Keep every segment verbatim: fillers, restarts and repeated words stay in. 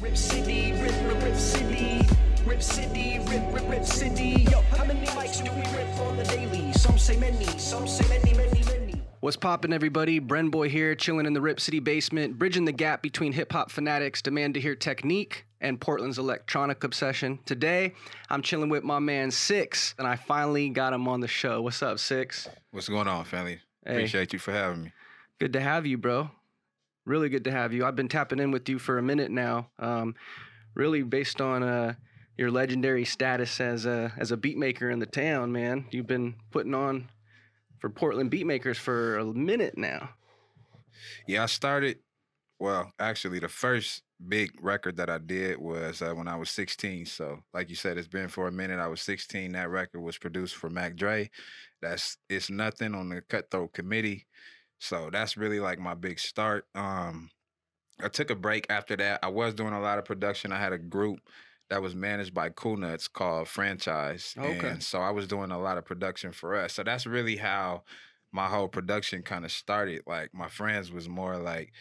Rip City, Rip, Rip, Rip City, Rip City, Rip, Rip, Rip City. Yo, how many mics do we rip on the daily? Some say many, some say many, many, many. What's poppin', everybody? Bren Boy here, chilling in the Rip City basement, bridging the gap between hip-hop fanatics' demand to hear technique and Portland's electronic obsession. Today, I'm chilling with my man Six, and I finally got him on the show. What's up, Six? What's going on, family? Hey. Appreciate you for having me. Good to have you, bro. Really good to have you. I've been tapping in with you for a minute now, um, really based on uh, your legendary status as a, as a beat maker in the town, man. You've been putting on for Portland beat makers for a minute now. Yeah, I started, well, actually the first big record that I did was uh, when I was sixteen. So like you said, it's been for a minute. I was sixteen. That record was produced for Mac Dre. That's It's Nothing on the Cutthroat Committee. So that's really like my big start. Um, I took a break after that. I was doing a lot of production. I had a group that was managed by Cool Nuts called Franchise. Okay. And so I was doing a lot of production for us. So that's really how my whole production kind of started. Like my friends was more like,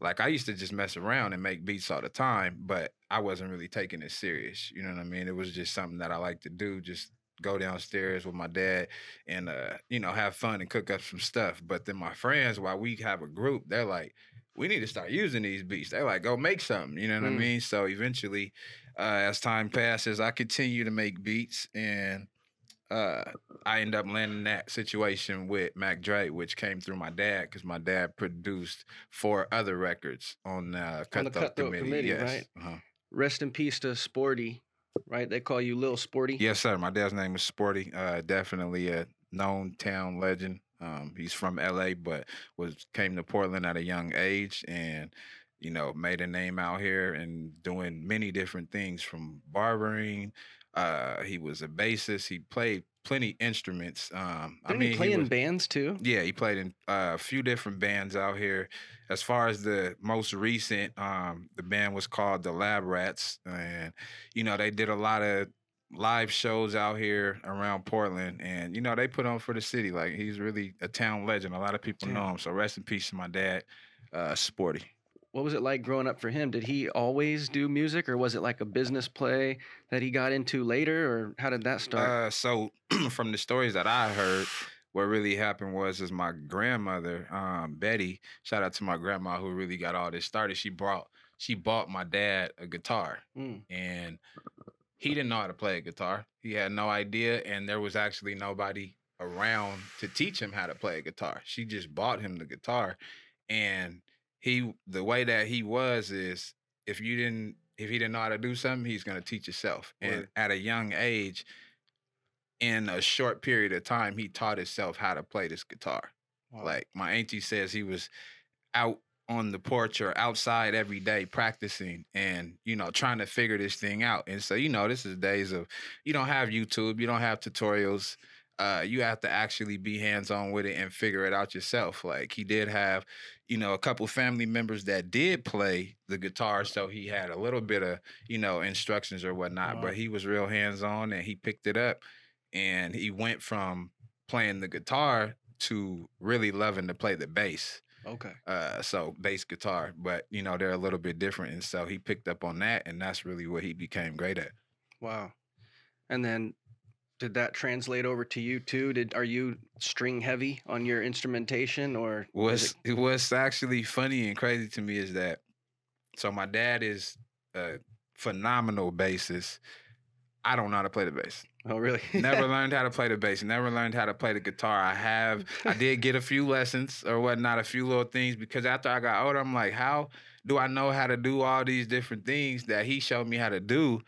like I used to just mess around and make beats all the time, but I wasn't really taking it serious. You know what I mean? It was just something that I like to do, just go downstairs with my dad and, uh, you know, have fun and cook up some stuff. But then my friends, while we have a group, they're like, we need to start using these beats. They're like, go make something, you know what mm. I mean? So eventually, uh, as time passes, I continue to make beats, and uh, I end up landing that situation with Mac Dre, which came through my dad, because my dad produced four other records on, uh, Cutthroat on the Cutthroat Committee. Committee yes. Right? Uh-huh. Rest in peace to Sporty. Right, they call you Lil Sporty. Yes, sir. My dad's name is Sporty. Uh, definitely a known town legend. Um, he's from L A, but was came to Portland at a young age, and you know, made a name out here and doing many different things, from barbering. Uh, he was a bassist. He played plenty instruments. Um, Didn't I mean, he play he was, in bands too? Yeah, he played in uh, a few different bands out here. As far as the most recent, um, the band was called the Lab Rats, and you know, they did a lot of live shows out here around Portland, and you know, they put on for the city. Like, he's really a town legend. A lot of people Damn. know him. So rest in peace to my dad, uh, Sporty. What was it like growing up for him? Did he always do music, or was it like a business play that he got into later, or how did that start? Uh, so from the stories that I heard, what really happened was is my grandmother, um, Betty, shout out to my grandma who really got all this started. She brought she bought my dad a guitar, mm. and he didn't know how to play a guitar. He had no idea, and there was actually nobody around to teach him how to play a guitar. She just bought him the guitar, and He the way that he was is if you didn't if he didn't know how to do something, he's gonna teach himself. Right. And at a young age, in a short period of time, he taught himself how to play this guitar. Wow. Like my auntie says, he was out on the porch or outside every day practicing and, you know, trying to figure this thing out. And so, you know, this is days of you don't have YouTube, you don't have tutorials. Uh, you have to actually be hands-on with it and figure it out yourself. Like, he did have, you know, a couple family members that did play the guitar, so he had a little bit of, you know, instructions or whatnot. Wow. But he was real hands-on, and he picked it up, and he went from playing the guitar to really loving to play the bass. Okay. Uh, so bass guitar, but, you know, they're a little bit different, and so he picked up on that, and that's really what he became great at. Wow. And then... did that translate over to you too? Did are you string heavy on your instrumentation, or was it... what's actually funny and crazy to me is that so my dad is a phenomenal bassist. I don't know how to play the bass. Oh, really? Never learned how to play the bass. Never learned how to play the guitar. I have. I did get a few lessons or whatnot, a few little things, because after I got older, I'm like, how do I know how to do all these different things that he showed me how to do?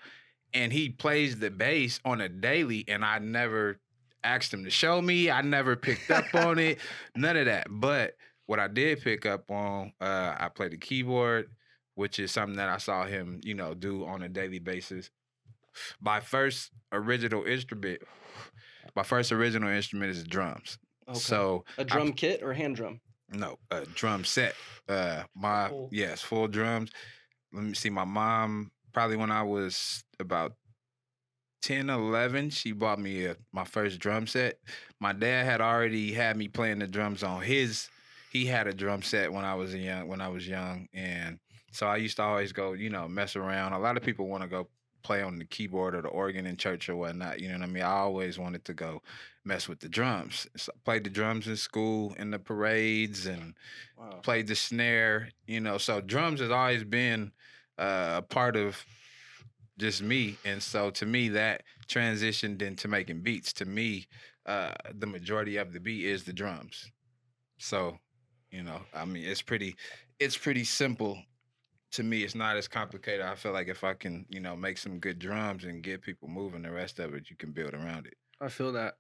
And he plays the bass on a daily, and I never asked him to show me. I never picked up on it, none of that. But what I did pick up on, uh, I played the keyboard, which is something that I saw him, you know, do on a daily basis. My first original instrument, my first original instrument is drums. Okay. So a drum I, kit or hand drum? No, a drum set. Uh, my full. yes, full drums. Let me see. My mom. Probably when I was about ten, eleven, she bought me a, my first drum set. My dad had already had me playing the drums on his. He had a drum set when I was young. When I was young, and So I used to always go, you know, mess around. A lot of people want to go play on the keyboard or the organ in church or whatnot. You know what I mean? I always wanted to go mess with the drums. So I played the drums in school, in the parades, and wow. played the snare, you know. So drums has always been uh, a part of just me. And so to me, that transitioned into making beats. To me, uh, the majority of the beat is the drums. So, you know, I mean, it's pretty, it's pretty simple. To me, it's not as complicated. I feel like if I can, you know, make some good drums and get people moving, the rest of it, you can build around it. I feel that.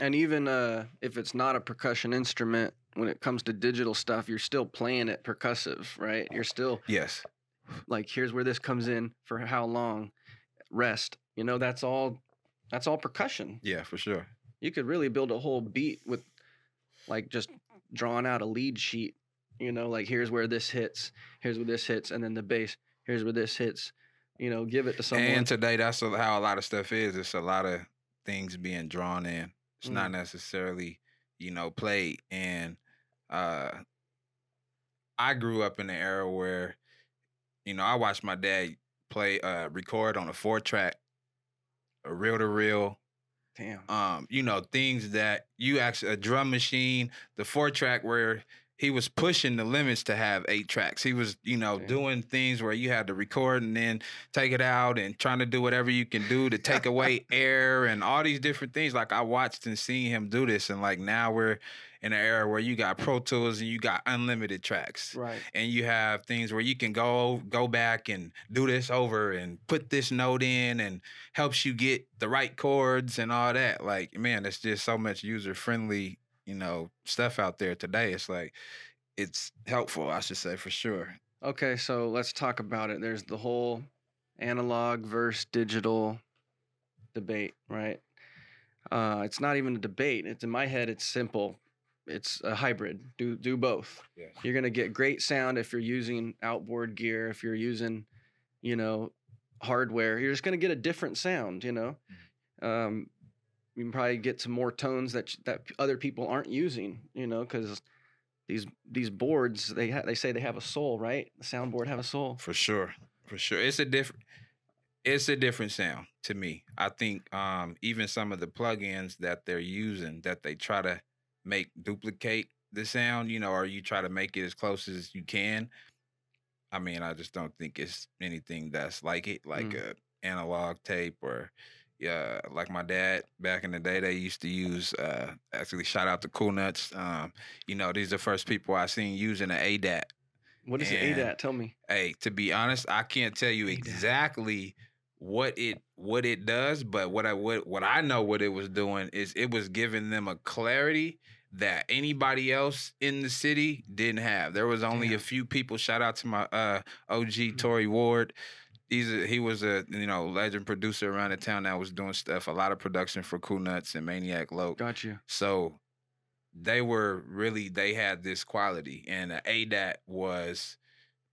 And even uh, if it's not a percussion instrument, when it comes to digital stuff, you're still playing it percussive, right? You're still... Yes. Like, here's where this comes in, for how long, rest. You know, that's all, that's all percussion. Yeah, for sure. You could really build a whole beat with, like, just drawing out a lead sheet. You know, like, here's where this hits, here's where this hits, and then the bass, here's where this hits. You know, give it to someone. And today, that's how a lot of stuff is. It's a lot of things being drawn in. It's mm-hmm. not necessarily, you know, played. And uh, I grew up in an era where, you know, I watched my dad play, uh, record on a four-track, a reel-to-reel. Damn. Um, you know, things that you actually, a drum machine, the four-track where... He was pushing the limits to have eight tracks. He was, you know, Damn. doing things where you had to record and then take it out and trying to do whatever you can do to take away air and all these different things. Like, I watched and seen him do this. And, like, now we're in an era where you got Pro Tools and you got unlimited tracks. Right. And you have things where you can go go back and do this over and put this note in and helps you get the right chords and all that. Like, man, it's just so much user-friendly, you know, stuff out there today. It's like, it's helpful, I should say, for sure. Okay, so let's talk about it. There's the whole analog versus digital debate, right? Uh, it's not even a debate. It's, in my head, it's simple. It's a hybrid. Do do both. Yeah. You're going to get great sound if you're using outboard gear, if you're using, you know, hardware. You're just going to get a different sound, you know? Um You can probably get some more tones that that other people aren't using, you know, because these these boards, they ha- they say they have a soul, right? The soundboard have a soul. For sure, for sure. It's a different it's a different sound to me. I think um, even some of the plugins that they're using, that they try to make duplicate the sound, you know, or you try to make it as close as you can. I mean, I just don't think it's anything that's like it, like mm. a analog tape or. Yeah, like my dad, back in the day, they used to use, uh, actually shout out to Cool Nuts. Um, you know, these are the first people I seen using an A D A T. What is and, an A D A T? Tell me. Hey, to be honest, I can't tell you exactly what it what it does, but what I what, what I know what it was doing is it was giving them a clarity that anybody else in the city didn't have. There was only Damn. a few people. Shout out to my uh, O G, Torrey Ward. He's a, he was a, you know, legend producer around the town that was doing stuff, a lot of production for Cool Nuts and Maniac Loke. Gotcha. So they were really, they had this quality, and A D A T was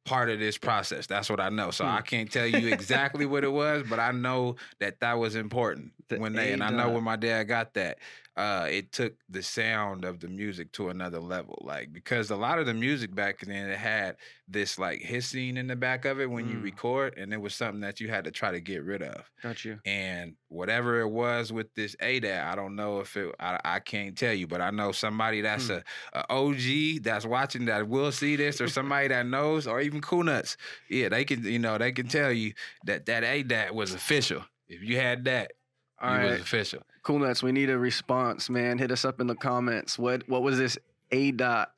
part of this process. That's what I know. So hmm. I can't tell you exactly what it was, but I know that that was important. The when they A D A T. And I know when my dad got that, uh, it took the sound of the music to another level. Like, because a lot of the music back then, it had this like hissing in the back of it when mm. you record, and it was something that you had to try to get rid of. Got you. And whatever it was with this A D A T, I don't know if it, I, I can't tell you, but I know somebody that's mm. a, a O G that's watching that will see this, or somebody that knows, or even Cool Nuts. Yeah, they can, you know, they can tell you that that A D A T was official. If you had that, All right. It was official. Cool Nuts, we need a response, man. Hit us up in the comments. What what was this A D A T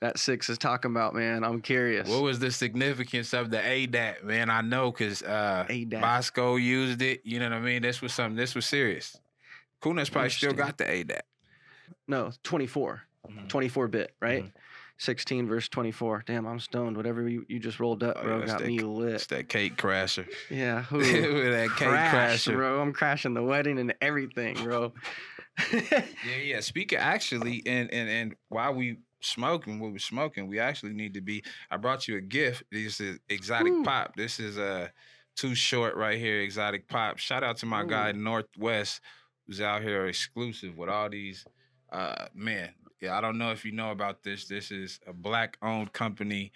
that Six is talking about, man? I'm curious. What was the significance of the A D A T, man? I know, because uh, Bosco used it. You know what I mean? This was something, this was serious. Cool Nuts probably still got the A D A T. No, twenty-four. Mm-hmm. twenty-four bit, right? Mm-hmm. sixteen verse twenty-four. Damn, I'm stoned. Whatever you, you just rolled up, bro, oh, yeah, got that, me lit. It's that cake crasher. Yeah. Ooh, that cake crash, crasher. Bro, I'm crashing the wedding and everything, bro. yeah, yeah. Speaking actually, and, and, and while we smoking, we were smoking, we actually need to be, I brought you a gift. This is Exotic Ooh. Pop. This is uh, Too Short right here, Exotic Pop. Shout out to my Ooh. guy, Northwest, who's out here exclusive with all these, uh, man, I don't know if you know about this. This is a black-owned company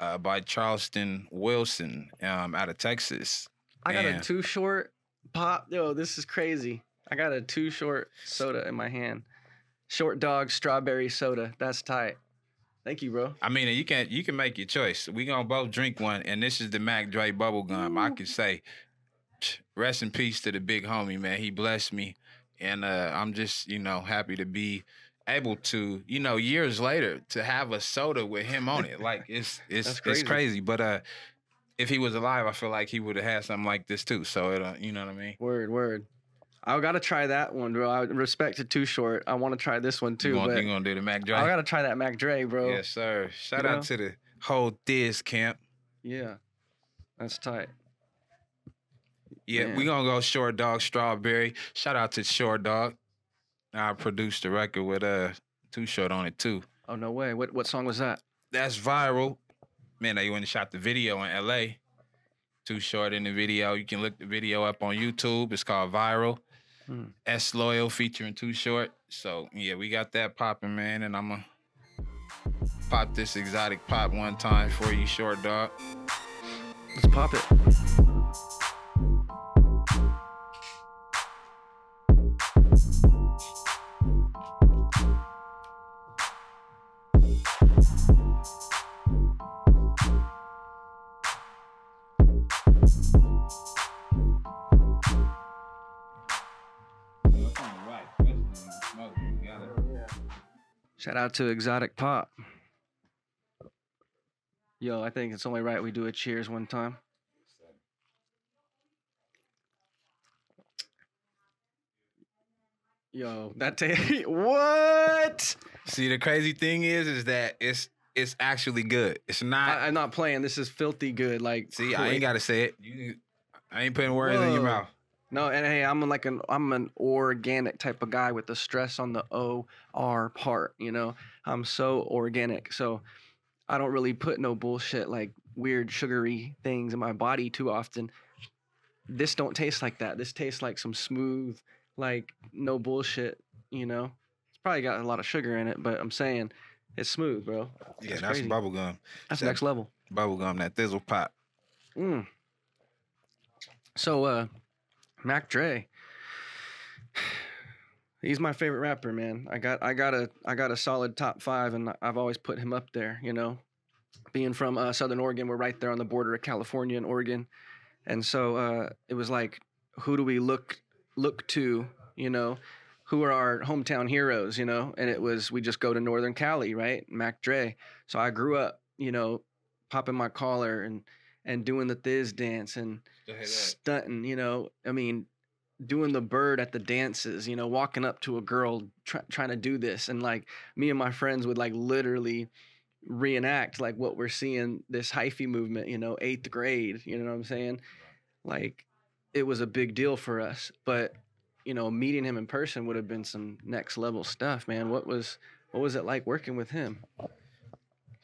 uh, by Charleston Wilson um, out of Texas. I got and a Too Short pop. Yo, this is crazy. I got a Too Short soda in my hand. Short Dog strawberry soda. That's tight. Thank you, bro. I mean, you can you can make your choice. We gonna both drink one, and this is the Mac Dre bubblegum. I can say, rest in peace to the big homie, man. He blessed me, and uh, I'm just, you know, happy to be able to, you know, years later to have a soda with him on it. Like, it's it's crazy. It's crazy. But uh, if he was alive, I feel like he would have had something like this too. So it, uh, you know what I mean? Word, word. I gotta try that one, bro. I respect it Too Short. I want to try this one too. You gonna, but you gonna do the Mac Dre? I gotta try that Mac Dre, bro. Yes, sir. Shout you out know? to the whole Thizz camp. Yeah, that's tight. Yeah, man. We gonna go Short Dog strawberry. Shout out to Short Dog. I produced the record with uh Too Short on it too. Oh no way! What what song was that? That's Viral. Man, they went and shot the video in L A. Too Short in the video. You can look the video up on YouTube. It's called Viral. Hmm. S Loyal featuring Too Short. So yeah, we got that popping, man. And I'm gonna pop this exotic pop one time for you, Short Dog. Let's pop it. Shout out to Exotic Pop. Yo, I think it's only right we do a cheers one time. Yo, that tastes... What? See, the crazy thing is, is that it's it's actually good. It's not... I, I'm not playing. This is filthy good. Like, see, I ain't got to say it. You, I ain't putting words Whoa. in your mouth. No, and hey, I'm like an I'm an organic type of guy with the stress on the O R part, you know? I'm so organic, so I don't really put no bullshit, like weird sugary things in my body too often. This don't taste like that. This tastes like some smooth, like no bullshit, you know? It's probably got a lot of sugar in it, but I'm saying it's smooth, bro. Yeah, that's, that's bubble gum. That's, that's next level. Bubble gum, that thizzle pop. Mm. So, uh... Mac Dre, he's my favorite rapper, man. I got, I got a, I got a solid top five, and I've always put him up there. You know, being from uh, Southern Oregon, we're right there on the border of California and Oregon, and so uh, it was like, who do we look look to? You know, who are our hometown heroes? You know, and it was we just go to Northern Cali, right? Mac Dre. So I grew up, you know, popping my collar and. And doing the Thizz dance and stunting, you know, I mean, doing the bird at the dances, you know, walking up to a girl try, trying to do this. And like me and my friends would like literally reenact like what we're seeing this hyphy movement, you know, eighth grade, you know what I'm saying? Like it was a big deal for us, but you know, meeting him in person would have been some next level stuff, man. What was, what was it like working with him?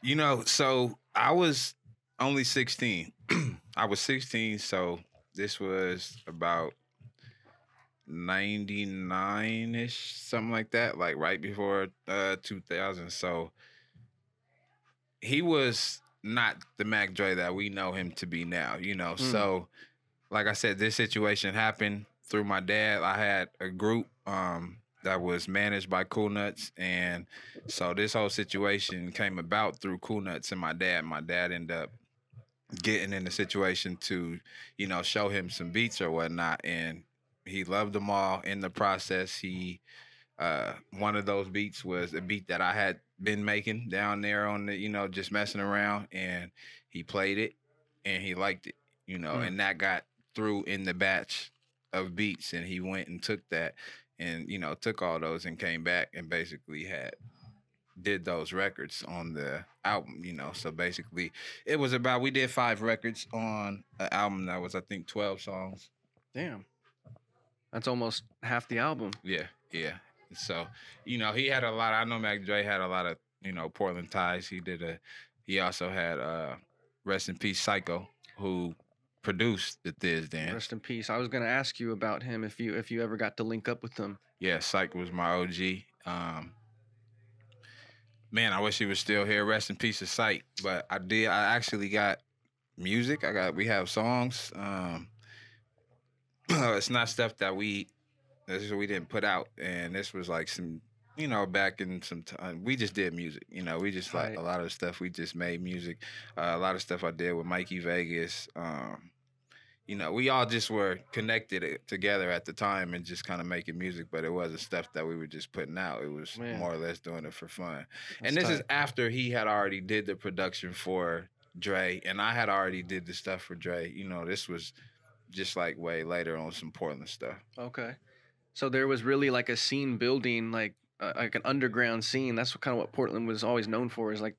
You know, so I was, Only sixteen. I was sixteen, so this was about ninety-nine-ish, something like that, like right before uh, two thousand. So he was not the Mac Dre that we know him to be now, you know. Mm. So like I said, this situation happened through my dad. I had a group um, that was managed by Cool Nuts, and so this whole situation came about through Cool Nuts and my dad. My dad ended up getting in the situation to, you know, show him some beats or whatnot, and he loved them all. In the process, he uh one of those beats was a beat that I had been making down there on the, you know, just messing around, and he played it and he liked it, you know. Mm. And that got through in the batch of beats, and he went and took that and, you know, took all those and came back and basically had did those records on the album, you know. So basically it was about, we did five records on an album that was, I think, twelve songs. Damn. That's almost half the album. Yeah, yeah. So, you know, he had a lot. I know Mac Dre had a lot of, you know, Portland ties. He did a, he also had uh, Rest in Peace Psycho, who produced the Thizz dance. Rest in peace. I was going to ask you about him if you if you ever got to link up with them. Yeah, Psych was my O G. Um, man, I wish he was still here. Rest in peace to Sight. But I did. I actually got music. I got. We have songs. Um, it's not stuff that we that we didn't put out. And this was like some, you know, back in some time. We just did music. You know, we just like right. a lot of stuff. We just made music. Uh, a lot of stuff I did with Mikey Vegas. Um, You know, we all just were connected together at the time and just kind of making music, but it wasn't stuff that we were just putting out. It was Man. more or less doing it for fun. That's and this tight. is after he had already did the production for Dre, and I had already did the stuff for Dre. You know, this was just like way later on some Portland stuff. Okay. So there was really like a scene building, like uh, like an underground scene. That's what, kind of what Portland was always known for, is like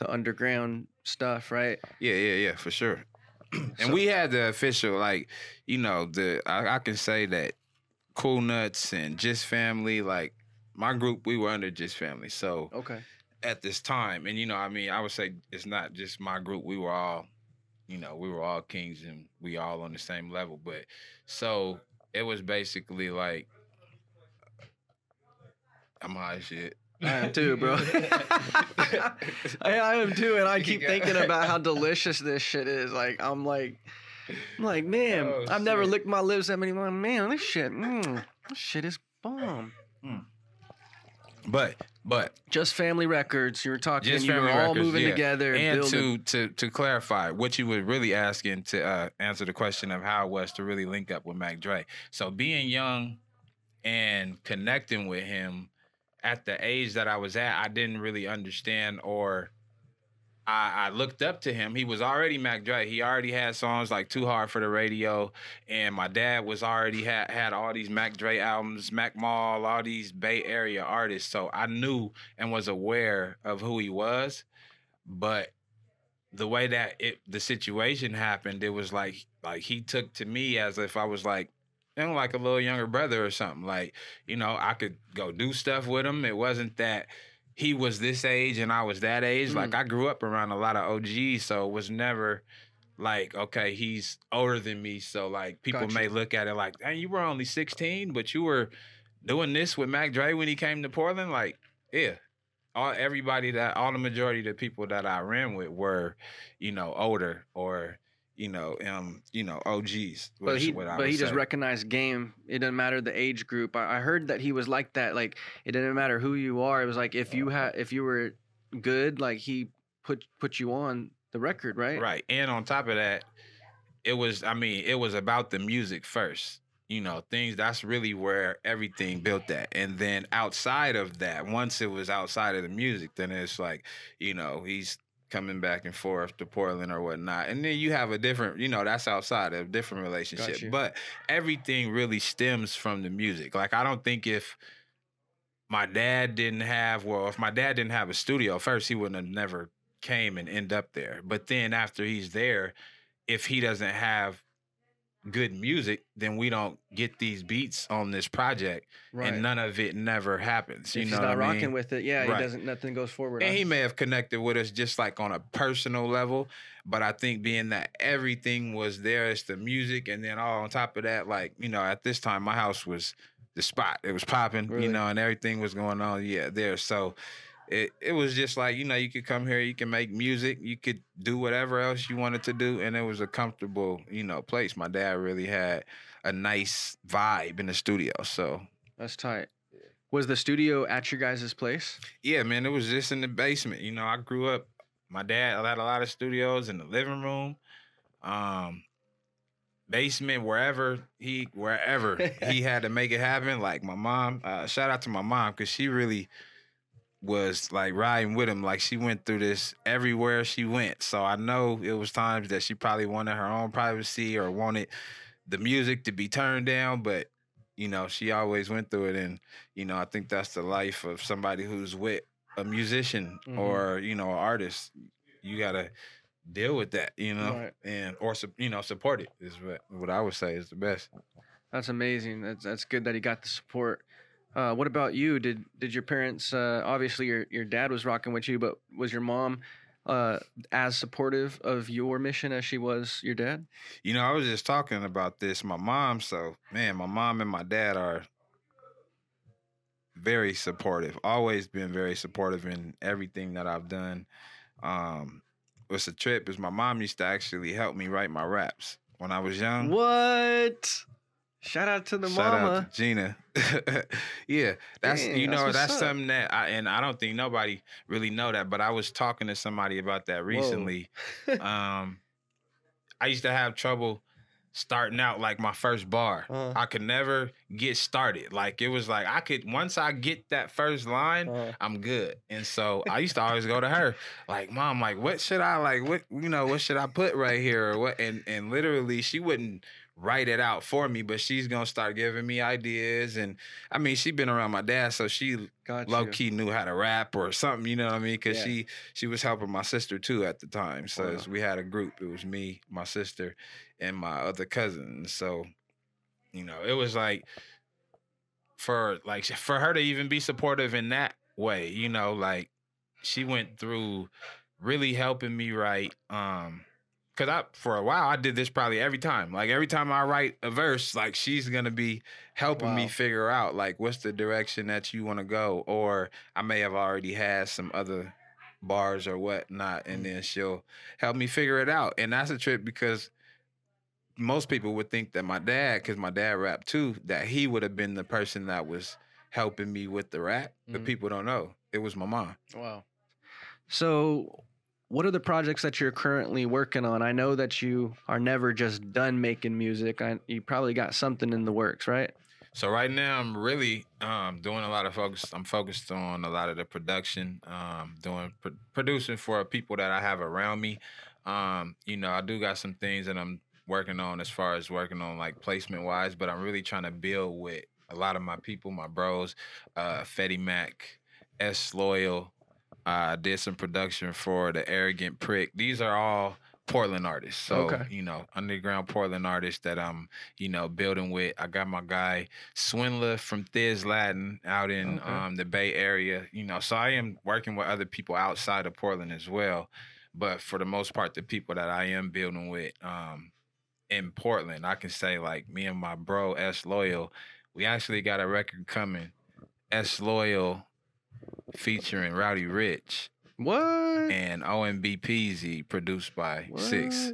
the underground stuff, right? Yeah, yeah, yeah, for sure. And so, we had the official, like, you know, the I, I can say that Cool Nuts and Just Family, like, my group, we were under Just Family. So okay. at this time, and, you know, I mean, I would say it's not just my group. We were all, you know, we were all kings and we all on the same level. But so it was basically like, I'm high as shit. I am too, bro. I, I am too, and I keep thinking about how delicious this shit is. Like, I'm like, I'm like, man, oh, I've shit. never licked my lips that many. Man, this shit, mm, this shit is bomb. Mm. But, but Just Family Records. You were talking. Just you were all records, moving yeah. together, and, and to, to to clarify, what you were really asking to uh, answer the question of how it was to really link up with Mac Dre. So being young and connecting with him. At the age that I was at, I didn't really understand, or I, I looked up to him. He was already Mac Dre. He already had songs like Too Hard for the Radio, and my dad was already had, had all these Mac Dre albums, Mac Mall, all these Bay Area artists. So I knew and was aware of who he was, but the way that it the situation happened, it was like like he took to me as if I was like, and like a little younger brother or something. Like, you know, I could go do stuff with him. It wasn't that he was this age and I was that age. Mm. Like, I grew up around a lot of O Gs, so it was never like, okay, he's older than me. So, like, people gotcha. may look at it like, hey, you were only sixteen, but you were doing this with Mac Dre when he came to Portland? Like, yeah. All everybody that, all the majority of the people that I ran with were, you know, older or... You know, um, you know, O Gs. But he, what I but he just recognized game. It didn't matter the age group. I, I heard that he was like that. Like, it didn't matter who you are. It was like if you had, if you were good, like he put put you on the record, right? Right. And on top of that, it was. I mean, it was about the music first. You know, things. That's really where everything built that. And then outside of that, once it was outside of the music, then it's like, you know, he's coming back and forth to Portland or whatnot. And then you have a different, you know, that's outside of a different relationship. But everything really stems from the music. Like, I don't think if my dad didn't have, well, if my dad didn't have a studio first, he wouldn't have never came and end up there. But then after he's there, if he doesn't have good music, then we don't get these beats on this project, right. And none of it never happens. You if know, he's not what I mean? Rocking with it. Yeah, right. He doesn't. Nothing goes forward. And he may have connected with us just like on a personal level, but I think being that everything was there, it's the music, and then all on top of that, like you know, at this time my house was the spot. It was popping, really? You know, and everything was going on. Yeah, there. So it it was just like you know, you could come here, you can make music, you could do whatever else you wanted to do, and it was a comfortable, you know, place. My dad really had a nice vibe in the studio, so that's tight. Was the studio at your guys' place? Yeah, man, it was just in the basement. You know, I grew up. My dad had a lot of studios in the living room, um, basement, wherever he wherever he had to make it happen. Like my mom, uh, shout out to my mom because she really was like riding with him. Like she went through this everywhere she went. So I know it was times that she probably wanted her own privacy or wanted the music to be turned down, but you know, she always went through it. And, you know, I think that's the life of somebody who's with a musician mm-hmm. or, you know, an artist. You gotta deal with that, you know, right. and, or, you know, support it is what, what I would say is the best. That's amazing. That's, that's good that he got the support. Uh, what about you? Did did your parents, uh, obviously your, your dad was rocking with you, but was your mom uh, as supportive of your mission as she was your dad? You know, I was just talking about this. My mom, so, man, my mom and my dad are very supportive, always been very supportive in everything that I've done. Um, what's a trip is my mom used to actually help me write my raps when I was young. What? Shout out to the Shout mama. Shout out to Gina. Yeah, that's Damn, you know that's, that's something that I and I don't think nobody really know that, but I was talking to somebody about that recently. um, I used to have trouble starting out like my first bar. Uh-huh. I could never get started. Like it was like I could once I get that first line, uh-huh. I'm good. And so I used to always go to her like, "Mom, like what should I like what you know what should I put right here or what?" And and literally she wouldn't write it out for me, but she's gonna start giving me ideas. And I mean, she's been around my dad, so she Got low you. key knew how to rap or something, you know what I mean? Because yeah. she she was helping my sister too at the time. So wow. we had a group. It was me, my sister, and my other cousin. So, you know, it was like for like for her to even be supportive in that way, you know, like she went through really helping me write. Um, Cause I, for a while, I did this probably every time. Like every time I write a verse, like she's gonna be helping wow. me figure out like what's the direction that you want to go, or I may have already had some other bars or whatnot, and mm-hmm. then she'll help me figure it out. And that's a trip because most people would think that my dad, cause my dad rapped too, that he would have been the person that was helping me with the rap, mm-hmm. but people don't know it was my mom. Wow. So. What are the projects that you're currently working on? I know that you are never just done making music. I, you probably got something in the works, right? So right now I'm really um, doing a lot of focus. I'm focused on a lot of the production, um, doing pro- producing for people that I have around me. Um, you know, I do got some things that I'm working on as far as working on like placement wise, but I'm really trying to build with a lot of my people, my bros, uh, Fetty Mac, S Loyal. I uh, did some production for the Arrogant Prick. These are all Portland artists. So, okay. you know, underground Portland artists that I'm, you know, building with. I got my guy Swinla from Thizz Latin out in okay. um, the Bay Area. You know, so I am working with other people outside of Portland as well. But for the most part, the people that I am building with um, in Portland, I can say like me and my bro S Loyal, we actually got a record coming. S Loyal. Featuring Rowdy Rich. What? And O M B Peazy, produced by what? Six.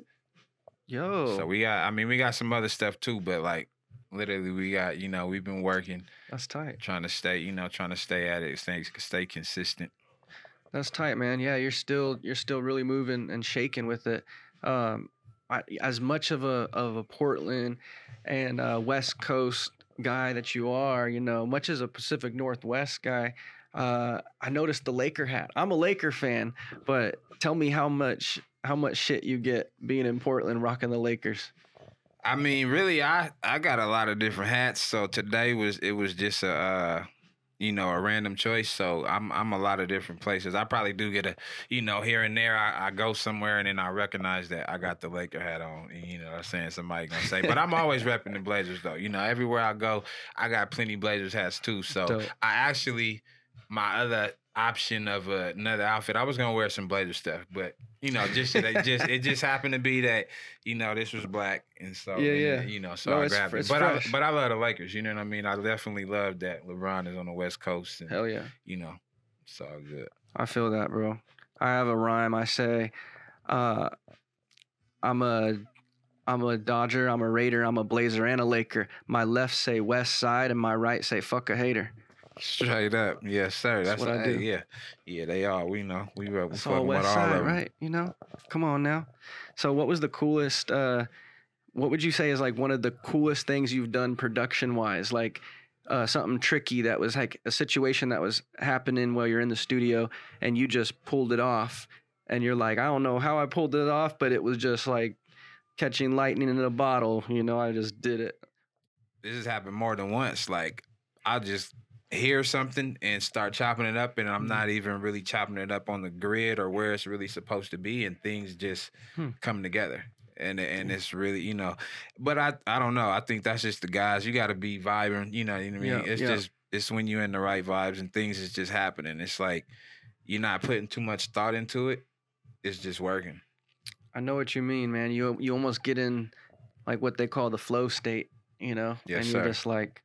Yo. So we got, I mean, we got some other stuff too, but like literally we got, you know, we've been working. That's tight. Trying to stay, you know, trying to stay at it, stay, stay consistent. That's tight, man. Yeah, you're still, you're still really moving and shaking with it. Um, I, as much of a, of a Portland and uh, West Coast guy that you are, you know, much as a Pacific Northwest guy, Uh, I noticed the Laker hat. I'm a Laker fan, but tell me how much how much shit you get being in Portland rocking the Lakers. I mean, really, I, I got a lot of different hats. So today was it was just a uh, you know a random choice. So I'm I'm a lot of different places. I probably do get a you know here and there. I, I go somewhere and then I recognize that I got the Laker hat on. And, you know, I'm saying somebody gonna say, but I'm always repping the Blazers though. You know, everywhere I go, I got plenty of Blazers hats too. So Dope. I actually. My other option of uh, another outfit, I was gonna wear some Blazer stuff, but you know, just it just it just happened to be that you know this was black, and so yeah, yeah. And, you know, so no, I grabbed it. But I, but I love the Lakers, you know what I mean? I definitely love that LeBron is on the West Coast. And, Hell yeah, you know, it's all good. I feel that, bro. I have a rhyme. I say, uh, I'm a. I'm a Dodger, I'm a Raider, I'm a Blazer and a Laker. My left say West Side, and my right say fuck a hater. Straight up, yes, sir. That's, That's what I do. Yeah, yeah, they are. We know. We were fucking all West with all Side, of them. Right? You know, come on now. So, what was the coolest? Uh, what would you say is like one of the coolest things you've done production-wise? Like uh, something tricky that was like a situation that was happening while you're in the studio, and you just pulled it off. And you're like, I don't know how I pulled it off, but it was just like catching lightning in a bottle. You know, I just did it. This has happened more than once. Like I just. Hear something and start chopping it up, and I'm not even really chopping it up on the grid or where it's really supposed to be, and things just hmm. come together. And and it's really, you know, but I, I don't know. I think that's just the guys. You got to be vibing, you know what I mean? Yeah, it's yeah. just, it's when you're in the right vibes and things is just happening. It's like you're not putting too much thought into it. It's just working. I know what you mean, man. You, you almost get in like what they call the flow state, you know? Yes, and you're sir. Just like...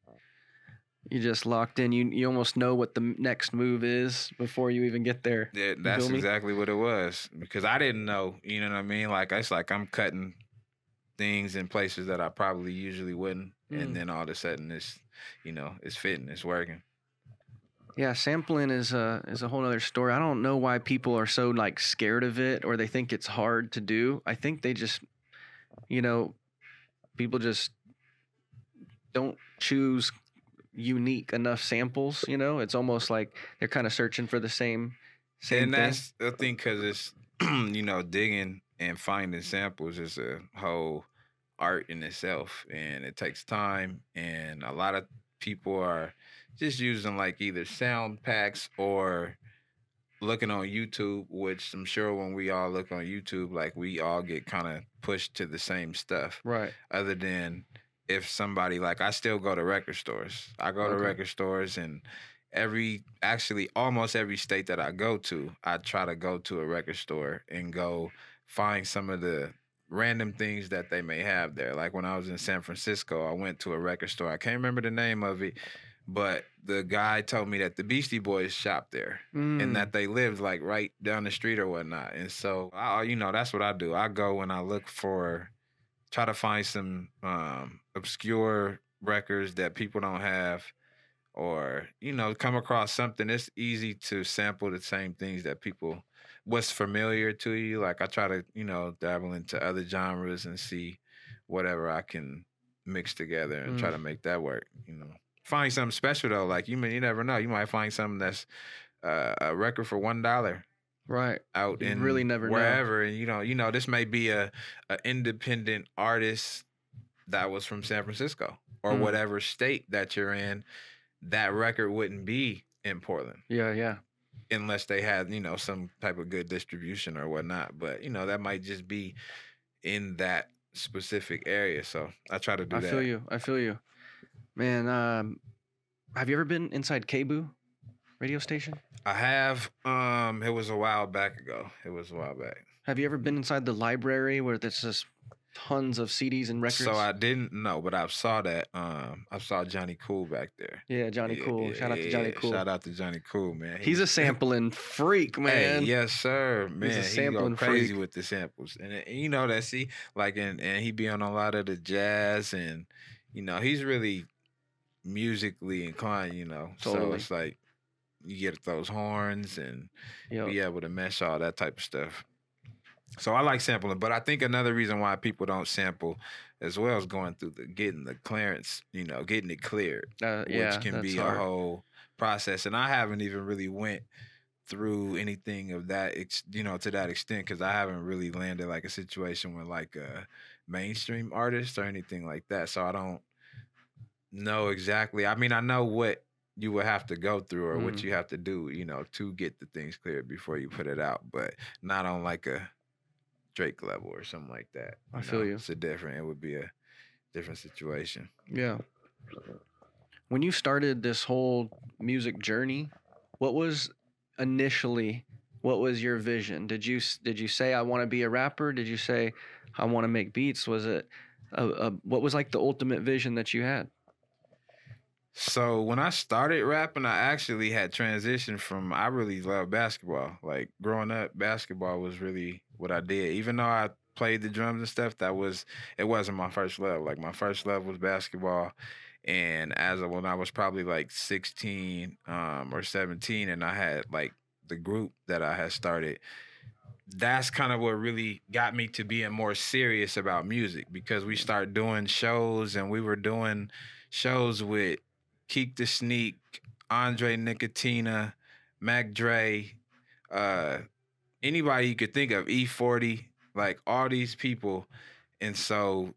You just locked in. You you almost know what the next move is before you even get there. Yeah, that's exactly what it was, because I didn't know. You know what I mean? Like, it's like I'm cutting things in places that I probably usually wouldn't, mm. and then all of a sudden it's, you know, it's fitting, it's working. Yeah, sampling is a is a whole other story. I don't know why people are so like scared of it, or they think it's hard to do. I think they just, you know, people just don't choose unique enough samples, you know? It's almost like they're kind of searching for the same, same and thing. And that's the thing, because it's, you know, digging and finding samples is a whole art in itself, and it takes time, and a lot of people are just using like either sound packs or looking on YouTube, which I'm sure when we all look on YouTube, like we all get kind of pushed to the same stuff. Right. Other than if somebody, like, I still go to record stores. I go okay. to record stores, and every, actually almost every state that I go to, I try to go to a record store and go find some of the random things that they may have there. Like when I was in San Francisco, I went to a record store. I can't remember the name of it, but the guy told me that the Beastie Boys shopped there mm. and that they lived like right down the street or whatnot. And so, I, you know, that's what I do. I go and I look for, try to find some um, obscure records that people don't have, or, you know, come across something. It's easy to sample the same things that people, what's familiar to you. Like I try to, you know, dabble into other genres and see whatever I can mix together and mm. try to make that work, you know. Find something special though. Like you, may, you never know. You might find something that's uh, a record for one dollar, right? Out you in really never wherever, know. And you know, you know, this may be a, a independent artist that was from San Francisco or mm. whatever state that you're in. That record wouldn't be in Portland. Yeah, yeah. Unless they had, you know, some type of good distribution or whatnot. But you know, that might just be in that specific area. So I try to do I that. I feel you. I feel you. Man, um, have you ever been inside K B O O radio station? I have. Um, it was a while back ago. It was a while back. Have you ever been inside the library where there's just tons of C Ds and records? So I didn't know, but I saw that. Um, I saw Johnny Cool back there. Yeah, Johnny yeah, Cool. Yeah, shout out to Johnny yeah, Cool. Shout out to Johnny Cool, man. He's, He's a sampling freak, man. Hey, yes, sir, man. He's a sampling he go crazy freak. With the samples, and you know that. See, like, and and he be on a lot of the jazz, and you know he's really musically inclined, you know. Totally. So it's like you get those horns and yep. be able to mesh all that type of stuff. So I like sampling, but I think another reason why people don't sample as well is going through the getting the clearance, you know, getting it cleared, uh, yeah, which can be hard. A whole process. And I haven't even really went through anything of that, ex- you know, to that extent, because I haven't really landed like a situation with like a mainstream artist or anything like that. So I don't No, exactly. I mean, I know what you would have to go through or mm. what you have to do, you know, to get the things cleared before you put it out, but not on like a Drake level or something like that. I you feel know? you. It's a different, it would be a different situation. Yeah. When you started this whole music journey, what was initially, what was your vision? Did you, did you say, I want to be a rapper? Did you say, I want to make beats? Was it, a, a, what was like the ultimate vision that you had? So when I started rapping, I actually had transitioned from, I really loved basketball. Like growing up, basketball was really what I did. Even though I played the drums and stuff, that was, it wasn't my first love. Like my first love was basketball. And as of when I was probably like sixteen um, or seventeen, and I had like the group that I had started, that's kind of what really got me to being more serious about music, because we started doing shows, and we were doing shows with Keek the Sneak, Andre Nicotina, Mac Dre, uh, anybody you could think of, E forty, like all these people. And so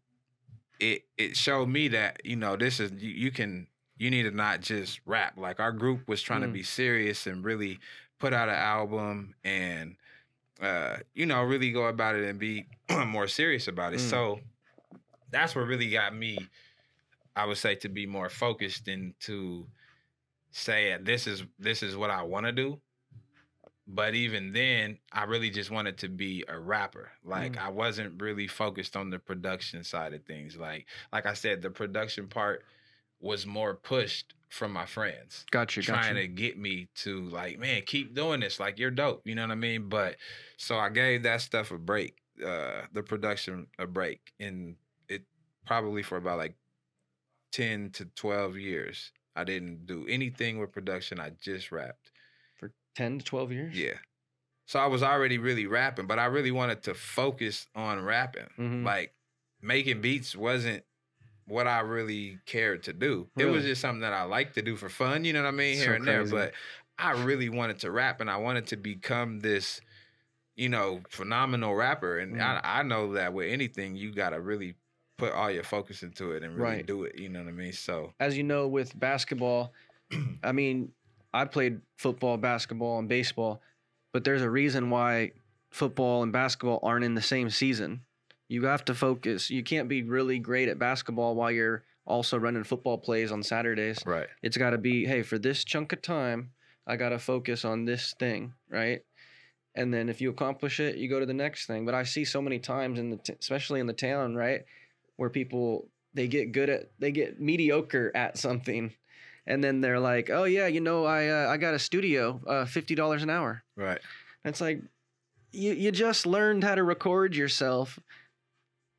it it showed me that, you know, this is, you, you can, you need to not just rap. Like our group was trying mm. to be serious and really put out an album and, uh, you know, really go about it and be more serious about it. Mm. So that's what really got me, I would say, to be more focused and to say this is this is what I want to do. But even then, I really just wanted to be a rapper. Like mm. I wasn't really focused on the production side of things. Like like I said, the production part was more pushed from my friends. Gotcha. Trying gotcha. to get me to like, man, keep doing this. Like, you're dope. You know what I mean? But so I gave that stuff a break, uh, the production a break, and it probably for about like ten to twelve years. I didn't do anything with production. I just rapped. For ten to twelve years? Yeah. So I was already really rapping, but I really wanted to focus on rapping. Mm-hmm. Like, making beats wasn't what I really cared to do. Really? It was just something that I liked to do for fun, you know what I mean, here so and crazy. there. But I really wanted to rap, and I wanted to become this, you know, phenomenal rapper. And mm-hmm. I, I know that with anything, you got to really put all your focus into it and really right. do it, you know what I mean? So, as you know, with basketball, I mean, I played football, basketball, and baseball, but there's a reason why football and basketball aren't in the same season. You have to focus. You can't be really great at basketball while you're also running football plays on Saturdays. Right. It's got to be, hey, for this chunk of time, I got to focus on this thing, right? And then if you accomplish it, you go to the next thing. But I see so many times, in the t- especially in the town, right, where people, they get good at, they get mediocre at something. And then they're like, oh, yeah, you know, I uh, I got a studio, uh, fifty dollars an hour. Right. And it's like, you you just learned how to record yourself.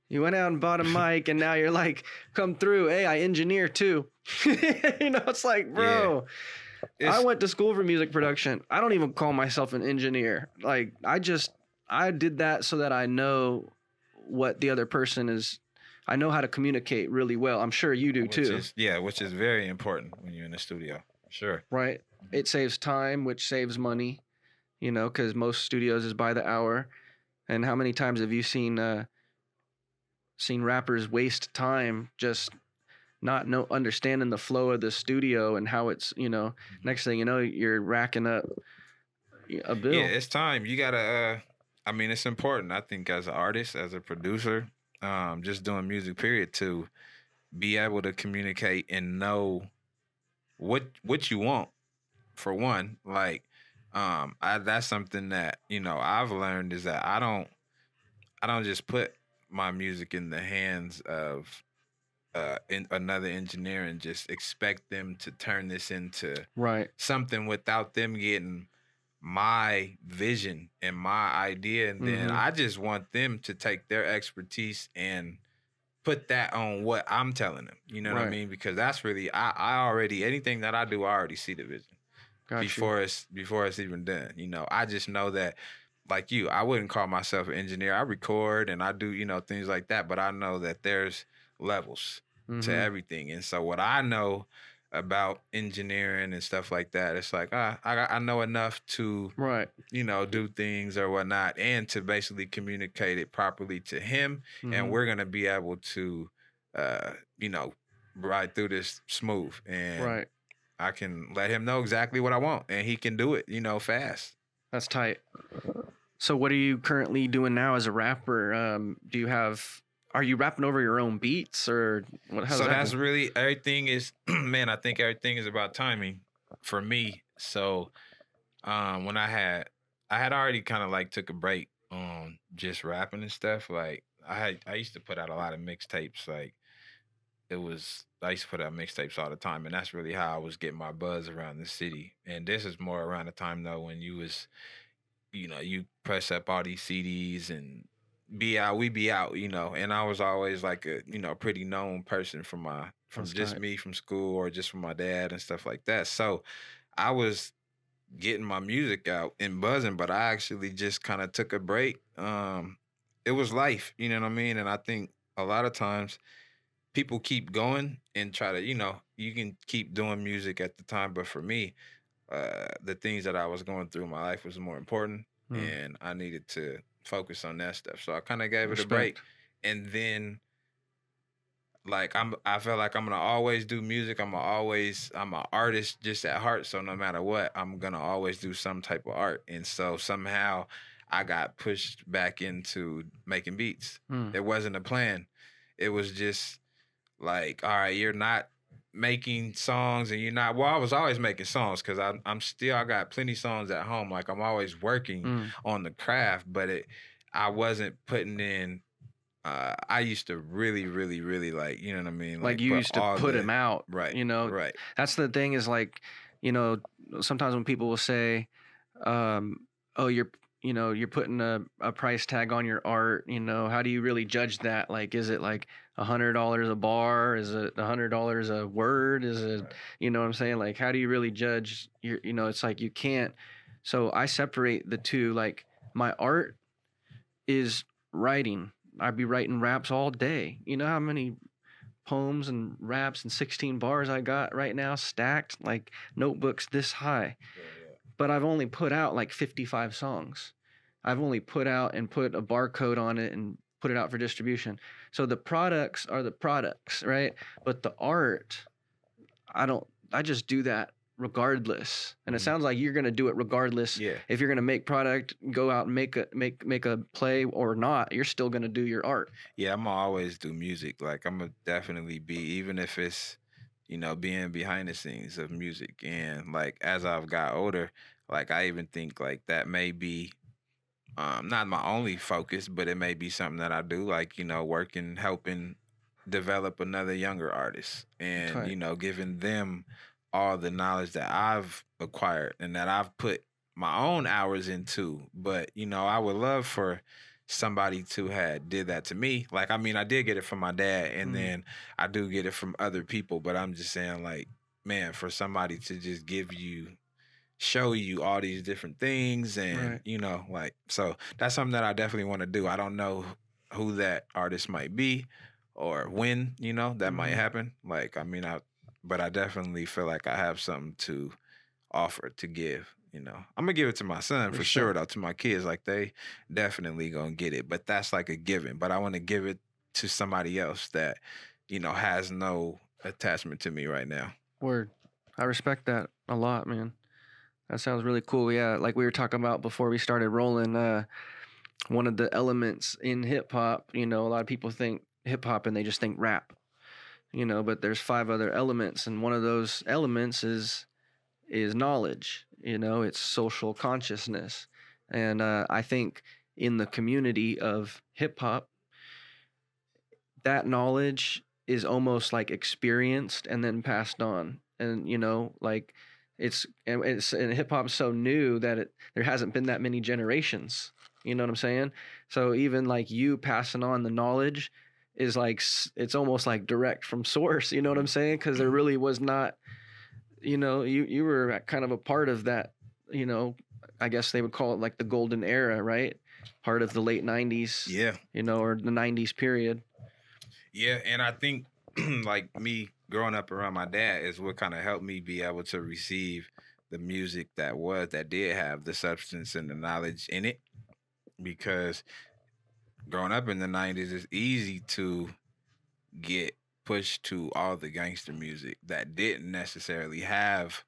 You went out and bought a mic, and now you're like, come through. Hey, I engineer too. You know, it's like, bro, yeah. it's- I went to school for music production. I don't even call myself an engineer. Like, I just, I did that so that I know what the other person is. I know how to communicate really well. I'm sure you do which too. Is, yeah, which is very important when you're in the studio. Sure. Right. It saves time, which saves money, you know, because most studios is by the hour. And how many times have you seen, uh, seen rappers waste time just not know understanding the flow of the studio and how it's, you know, next thing you know, you're racking up a bill. Yeah, it's time. You gotta, uh, I mean, it's important. I think as an artist, as a producer, um, just doing music period, to be able to communicate and know what, what you want, for one. Like, um, I, that's something that, you know, I've learned is that I don't, I don't just put my music in the hands of uh, in another engineer and just expect them to turn this into right. something without them getting my vision and my idea. And then mm-hmm. I just want them to take their expertise and put that on what I'm telling them. You know right. what I mean? Because that's really, I, I already, anything that I do, I already see the vision Got before you. it's before it's even done. You know, I just know that, like you, I wouldn't call myself an engineer. I record and I do, you know, things like that. But I know that there's levels mm-hmm. to everything. And so what I know about engineering and stuff like that, it's like, ah, I, I know enough to, right. you know, do things or whatnot, and to basically communicate it properly to him. Mm-hmm. And we're going to be able to, uh, you know, ride through this smooth. And right. I can let him know exactly what I want, and he can do it, you know, fast. That's tight. So what are you currently doing now as a rapper? Um, do you have, are you rapping over your own beats or what? How's so that that's been? Really, everything is, man, I think everything is about timing for me. So um, when I had, I had already kind of like took a break on just rapping and stuff. Like I had, I used to put out a lot of mixtapes. Like it was, I used to put out mixtapes all the time, and that's really how I was getting my buzz around the city. And this is more around the time though, when you was, you know, you press up all these C Ds and be out, we be out, you know. And I was always like a, you know, pretty known person from my, from That's just tight. me from school or just from my dad and stuff like that. So I was getting my music out and buzzing, but I actually just kind of took a break. Um, it was life, you know what I mean? And I think a lot of times people keep going and try to, you know, you can keep doing music at the time, but for me, Uh, the things that I was going through in my life was more important, mm. and I needed to focus on that stuff. So I kind of gave Respect. it a break, and then like I'm, I felt like I'm gonna always do music. I'm always, I'm an artist just at heart. So no matter what, I'm gonna always do some type of art. And so somehow I got pushed back into making beats. Mm. It wasn't a plan. It was just like, all right, you're not making songs and you're not, well, I was always making songs because I'm, I'm still, I got plenty of songs at home. Like I'm always working mm. on the craft, but it, I wasn't putting in uh, I used to really, really, really like, you know what I mean? Like, like you used to put the, him out. Right. You know? Right. That's the thing is like, you know, sometimes when people will say, um, oh, you're, you know, you're putting a, a price tag on your art, you know, how do you really judge that? Like, is it like a hundred dollars a bar? Is it a hundred dollars a word? Is it, right. you know what I'm saying? Like, how do you really judge your, you know, it's like, you can't. So I separate the two. Like my art is writing. I'd be writing raps all day. You know how many poems and raps and sixteen bars I got right now stacked, like notebooks this high. Yeah, yeah. But I've only put out like fifty-five songs. I've only put out and put a barcode on it and put it out for distribution. So the products are the products, right? But the art, I don't, I just do that regardless. And it sounds like you're going to do it regardless. Yeah. If you're going to make product, go out and make a make make a play or not, you're still going to do your art. Yeah, I'm going to always do music. Like I'm going to definitely be, even if it's, you know, being behind the scenes of music. And like as I've got older, like I even think like that may be um, not my only focus, but it may be something that I do, like, you know, working, helping develop another younger artist and, right. you know, giving them all the knowledge that I've acquired and that I've put my own hours into. But, you know, I would love for somebody to had did that to me. Like, I mean, I did get it from my dad and mm-hmm. then I do get it from other people, but I'm just saying like, man, for somebody to just give you, show you all these different things and, right. you know, like, so that's something that I definitely want to do. I don't know who that artist might be or when, you know, that mm-hmm. might happen. Like, I mean, I, But I definitely feel like I have something to offer, to give, you know. I'm going to give it to my son for, for sure, though, to my kids. Like, they definitely going to get it. But that's like a given. But I want to give it to somebody else that, you know, has no attachment to me right now. Word. I respect that a lot, man. That sounds really cool. Yeah, like we were talking about before we started rolling, uh, one of the elements in hip-hop, you know, a lot of people think hip-hop and they just think rap. You know, but there's five other elements, and one of those elements is is knowledge. You know, it's social consciousness, and uh, I think in the community of hip hop, that knowledge is almost like experienced and then passed on. And you know, like it's and it's and hip hop's so new that it there hasn't been that many generations. You know what I'm saying? So even like you passing on the knowledge is like, it's almost like direct from source, you know what I'm saying? Because there really was not, you know, you, you were kind of a part of that, you know, I guess they would call it like the golden era, right? Part of the late nineties, yeah, you know, or the nineties period. Yeah, and I think like me growing up around my dad is what kind of helped me be able to receive the music that was, that did have the substance and the knowledge in it, because growing up in the nineties, it's easy to get pushed to all the gangster music that didn't necessarily have,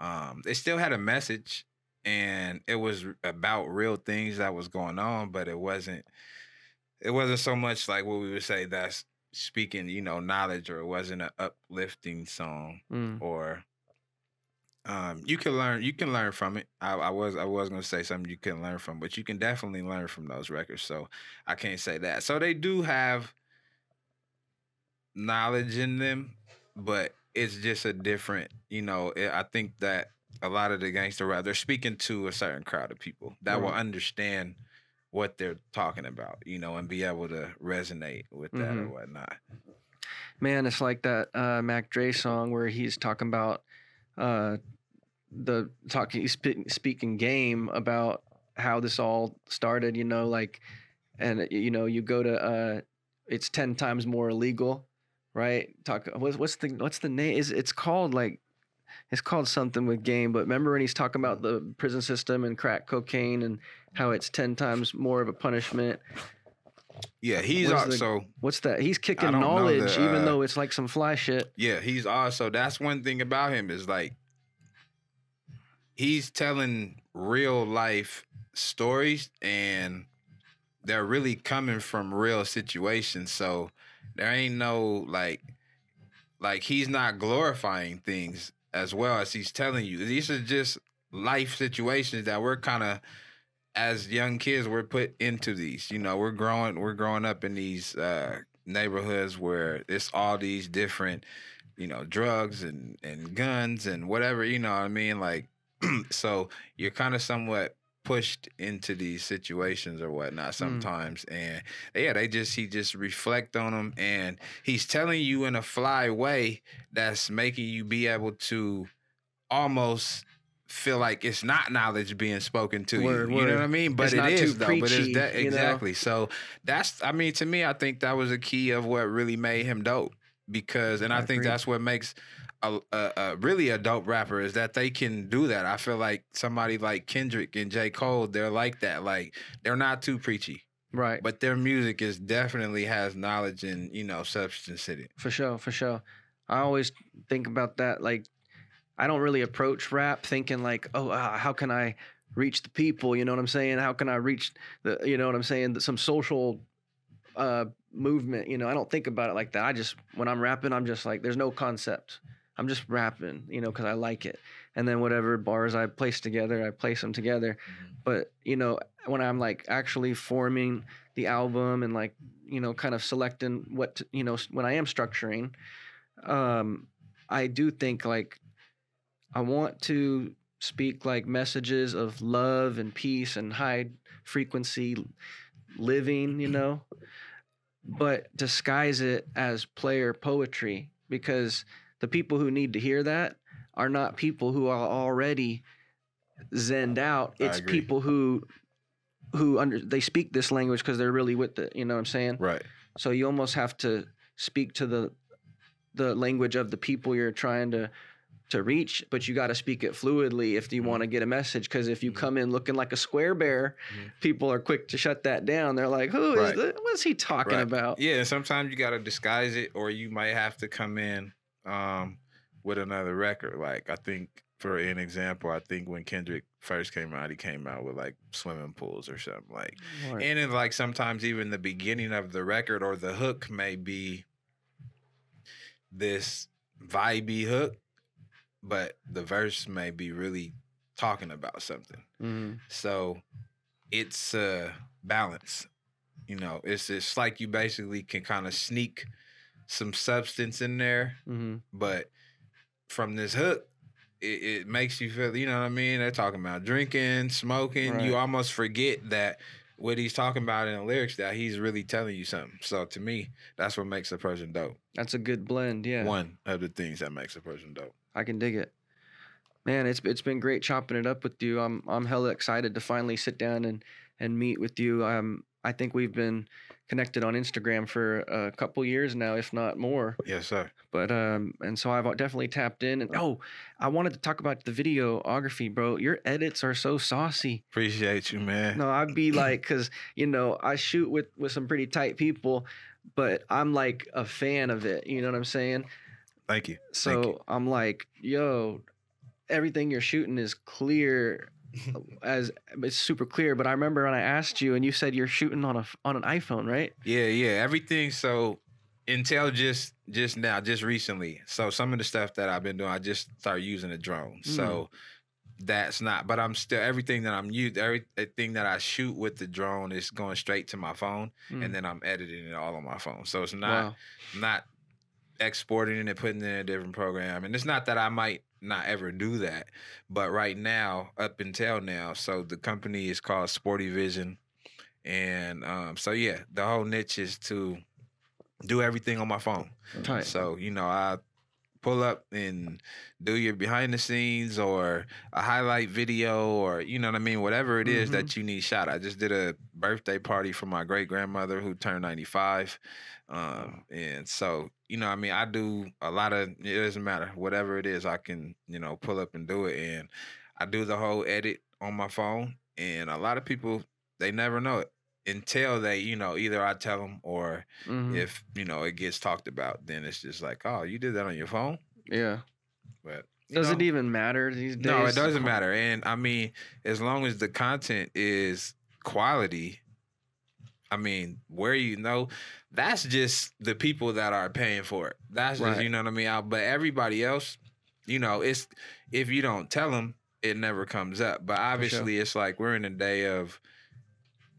um, it still had a message and it was about real things that was going on, but it wasn't, it wasn't so much like what we would say that's speaking, you know, knowledge, or it wasn't an uplifting song mm. or, um, you can learn, you can learn from it. I, I was, I was going to say something you can learn from, but you can definitely learn from those records. So I can't say that. So they do have knowledge in them, but it's just a different, you know, it, I think that a lot of the gangster rap, they're speaking to a certain crowd of people that mm-hmm. will understand what they're talking about, you know, and be able to resonate with that mm-hmm. or whatnot. Man, it's like that, uh, Mac Dre song where he's talking about, uh, the talking, sp- speaking game about how this all started, you know, like, and you know, you go to, uh, it's ten times more illegal, right? Talk. What's, what's the, what's the name is it's called like, it's called something with game, but remember when he's talking about the prison system and crack cocaine and how it's ten times more of a punishment. Yeah, he's what's also the, what's that? He's kicking knowledge, the, uh, even though it's like some fly shit. Yeah, he's also that's one thing about him is like he's telling real life stories, and they're really coming from real situations. So there ain't no like, like he's not glorifying things as well as he's telling you. These are just life situations that we're kind of as young kids, we're put into these. You know, we're growing, we're growing up in these uh, neighborhoods where it's all these different, you know, drugs and, and guns and whatever. You know what I mean? Like, so you're kind of somewhat pushed into these situations or whatnot sometimes. Mm. And yeah, they just, he just reflect on them, and he's telling you in a fly way that's making you be able to almost feel like it's not knowledge being spoken to word, you. You word. Know what I mean? But it's it not is, too though. Preachy, but it's that, exactly. You know? So that's, I mean, to me, I think that was a key of what really made him dope. Because, and I, I think agree. That's what makes a, a, a really a dope rapper, is that they can do that. I feel like somebody like Kendrick and J. Cole, they're like that. Like, they're not too preachy. Right. But their music is definitely has knowledge and, you know, substance in it. For sure, for sure. I always think about that. Like, I don't really approach rap thinking like, oh, uh, how can I reach the people? You know what I'm saying? How can I reach the, you know what I'm saying? Some social uh, movement, you know, I don't think about it like that. I just, when I'm rapping, I'm just like, there's no concept. I'm just rapping, you know, because I like it. And then whatever bars I place together, I place them together. Mm-hmm. But, you know, when I'm like actually forming the album and like, you know, kind of selecting what, to, you know, when I am structuring, um, I do think like, I want to speak like messages of love and peace and high frequency living, you know, but disguise it as player poetry, because the people who need to hear that are not people who are already zenned out. It's people who who under they speak this language because they're really with it. You know what I'm saying? Right. So you almost have to speak to the the language of the people you're trying to. to reach, but you got to speak it fluidly if you mm-hmm. want to get a message, because if you mm-hmm. come in looking like a square bear, mm-hmm. people are quick to shut that down. They're like, who right. is this? What's he talking right. about? Yeah, and sometimes you got to disguise it, or you might have to come in um, with another record. Like, I think, for an example, I think when Kendrick first came out, he came out with like Swimming Pools or something. Like, Lord. And it's like sometimes even the beginning of the record or the hook may be this vibey hook, but the verse may be really talking about something. Mm-hmm. So it's a balance, you know, it's, it's like you basically can kind of sneak some substance in there, mm-hmm. but from this hook, it, it makes you feel, you know what I mean? They're talking about drinking, smoking. Right. You almost forget that what he's talking about in the lyrics, that he's really telling you something. So to me, that's what makes a person dope. That's a good blend. Yeah. One of the things that makes a person dope. I can dig it, man. It's it's been great chopping it up with you. I'm I'm hella excited to finally sit down and, and meet with you. Um, I think we've been connected on Instagram for a couple years now, if not more. Yes, sir. But um, and so I've definitely tapped in. And oh, I wanted to talk about the videography, bro. Your edits are so saucy. Appreciate you, man. No, I'd be like, cause you know I shoot with with some pretty tight people, but I'm like a fan of it. You know what I'm saying? Thank you. So Thank you. I'm like, yo, everything you're shooting is clear, as it's super clear. But I remember when I asked you, and you said you're shooting on a on an iPhone, right? Yeah, yeah. Everything. So Intel just just now, just recently. So some of the stuff that I've been doing, I just started using a drone. Mm. So that's not. But I'm still everything that I'm used. Everything that I shoot with the drone is going straight to my phone, mm. and then I'm editing it all on my phone. So it's not wow. not. exporting and putting it in a different program. And it's not that I might not ever do that, but right now, up until now, so the company is called Sporty Vision. And um, so, yeah, the whole niche is to do everything on my phone. Right. So, you know, I pull up and do your behind the scenes or a highlight video or, you know what I mean, whatever it is mm-hmm. that you need shot. I just did a birthday party for my great-grandmother who turned ninety-five. Um, and so, you know what I mean, I do a lot of, it doesn't matter, whatever it is, I can, you know, pull up and do it. And I do the whole edit on my phone. And a lot of people, they never know it. Until they, you know, either I tell them or mm-hmm. if, you know, it gets talked about, then it's just like, oh, you did that on your phone? Yeah. But does know, it even matter these days? No, it doesn't matter. And I mean, as long as the content is quality, I mean, where you know, that's just the people that are paying for it. That's right. Just, you know what I mean? I, but everybody else, you know, it's if you don't tell them, it never comes up. But obviously, sure. it's like we're in a day of,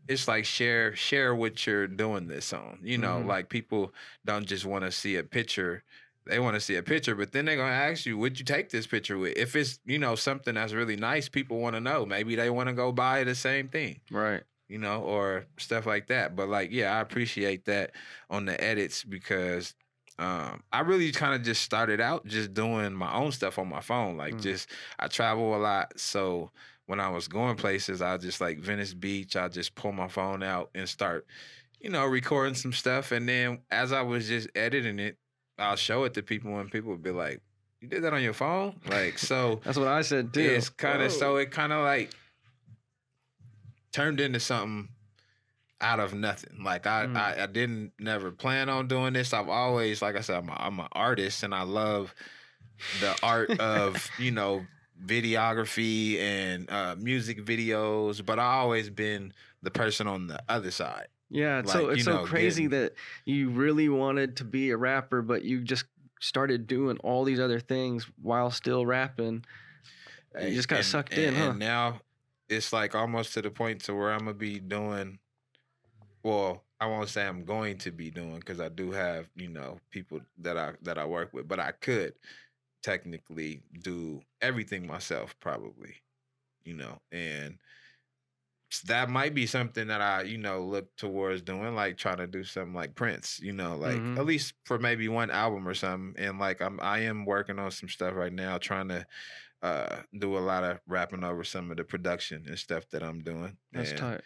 it's like share share what you're doing this on. You know, mm-hmm. like people don't just want to see a picture. They want to see a picture, but then they're going to ask you, would you take this picture with? If it's, you know, something that's really nice, people want to know. Maybe they want to go buy the same thing. Right. You know, or stuff like that. But, like, yeah, I appreciate that on the edits because um, I really kind of just started out just doing my own stuff on my phone. Like, mm. just I travel a lot. So when I was going places, I just, like, Venice Beach, I just pull my phone out and start, you know, recording some stuff. And then as I was just editing it, I'll show it to people and people would be like, you did that on your phone? Like, so. That's what I said too. It's kind of, so it kind of like turned into something out of nothing. Like I, mm. I, I didn't never plan on doing this. I've always, like I said, I'm, a, I'm an artist and I love the art of, you know, videography and uh, music videos, but I've always been the person on the other side. Yeah, it's like, so it's so know, crazy getting, that you really wanted to be a rapper, but you just started doing all these other things while still rapping. And you just got and, sucked and, in, and huh? And now it's like almost to the point to where I'm gonna be doing. Well, I won't say I'm going to be doing because I do have, you know, people that I that I work with, but I could technically do everything myself, probably, you know, and. That might be something that I, you know, look towards doing, like trying to do something like Prince, you know, like mm-hmm. at least for maybe one album or something. And like I'm, I am working on some stuff right now, trying to uh, do a lot of rapping over some of the production and stuff that I'm doing. That's and, tight.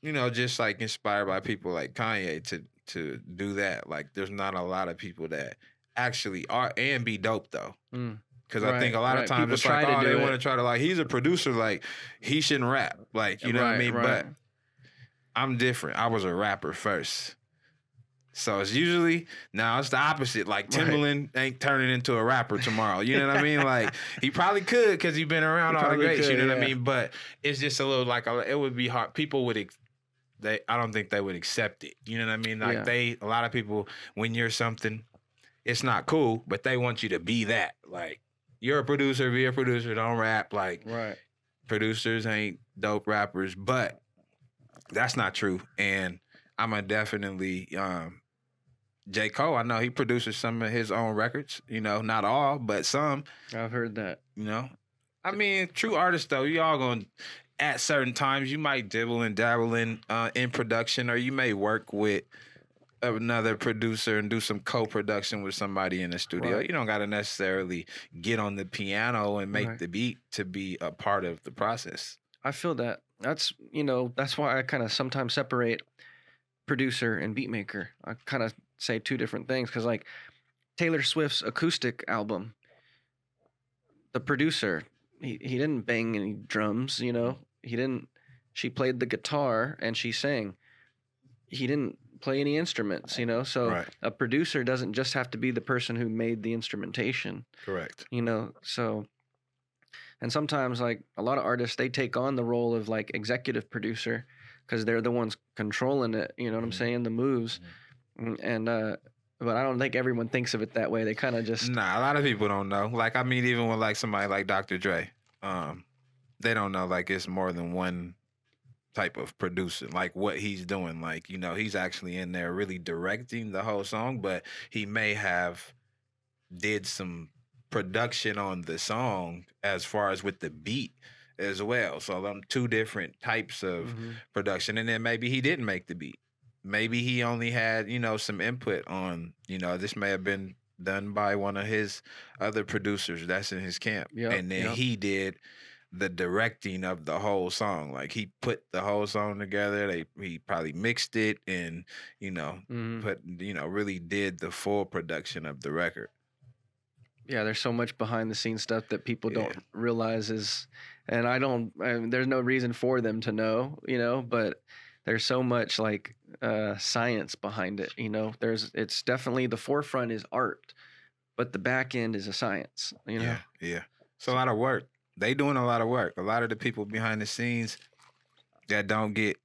You know, just like inspired by people like Kanye to to do that. Like, there's not a lot of people that actually are and be dope though. Mm. Because right, I think a lot right. of times people it's like, oh, they want to try to, like, he's a producer, like, he shouldn't rap. Like, you know right, what I mean? Right. But I'm different. I was a rapper first. So it's usually, now it's the opposite. Like, Timbaland right. ain't turning into a rapper tomorrow. You know what I mean? Like, he probably could because he's been around he all the greats. Could, you know yeah. what I mean? But it's just a little, like, it would be hard. People would, ex- they, I don't think they would accept it. You know what I mean? Like, yeah. they, a lot of people, when you're something, it's not cool, but they want you to be that. Like. You're a producer, be a producer, don't rap. Like, right. producers ain't dope rappers, but that's not true. And I'm a definitely, um, J. Cole, I know he produces some of his own records, you know, not all, but some. I've heard that. You know, I mean, true artists, though, you all gonna, at certain times, you might dibble and dabble in, uh, in production, or you may work with another producer and do some co-production with somebody in the studio. Right. You don't got to necessarily get on the piano and make right. the beat to be a part of the process. I feel that. That's, you know, that's why I kind of sometimes separate producer and beat maker. I kind of say two different things because, like, Taylor Swift's acoustic album, the producer, he, he didn't bang any drums, you know. He didn't, she played the guitar and she sang. He didn't play any instruments, you know? So right. a producer doesn't just have to be the person who made the instrumentation. Correct. You know, so, and sometimes, like, a lot of artists, they take on the role of, like, executive producer because they're the ones controlling it, you know what mm-hmm. I'm saying, the moves. Mm-hmm. And, uh, but I don't think everyone thinks of it that way. They kind of just... Nah, a lot of people don't know. Like, I mean, even with, like, somebody like Doctor Dre, um, they don't know, like, it's more than one... type of producing, like what he's doing. Like, you know, he's actually in there really directing the whole song, but he may have did some production on the song as far as with the beat as well. So them two different types of mm-hmm. production. And then maybe he didn't make the beat. Maybe he only had, you know, some input on, you know, this may have been done by one of his other producers that's in his camp. Yep, and then yep. he did the directing of the whole song. Like, he put the whole song together. They He probably mixed it and, you know, mm. put, you know, really did the full production of the record. Yeah, there's so much behind the scenes stuff that people yeah. don't realize is, and I don't, I mean, there's no reason for them to know, you know, but there's so much, like, uh, science behind it, you know. There's, it's definitely, the forefront is art, but the back end is a science, you know. Yeah, yeah. It's a lot of work. They doing a lot of work. A lot of the people behind the scenes that don't get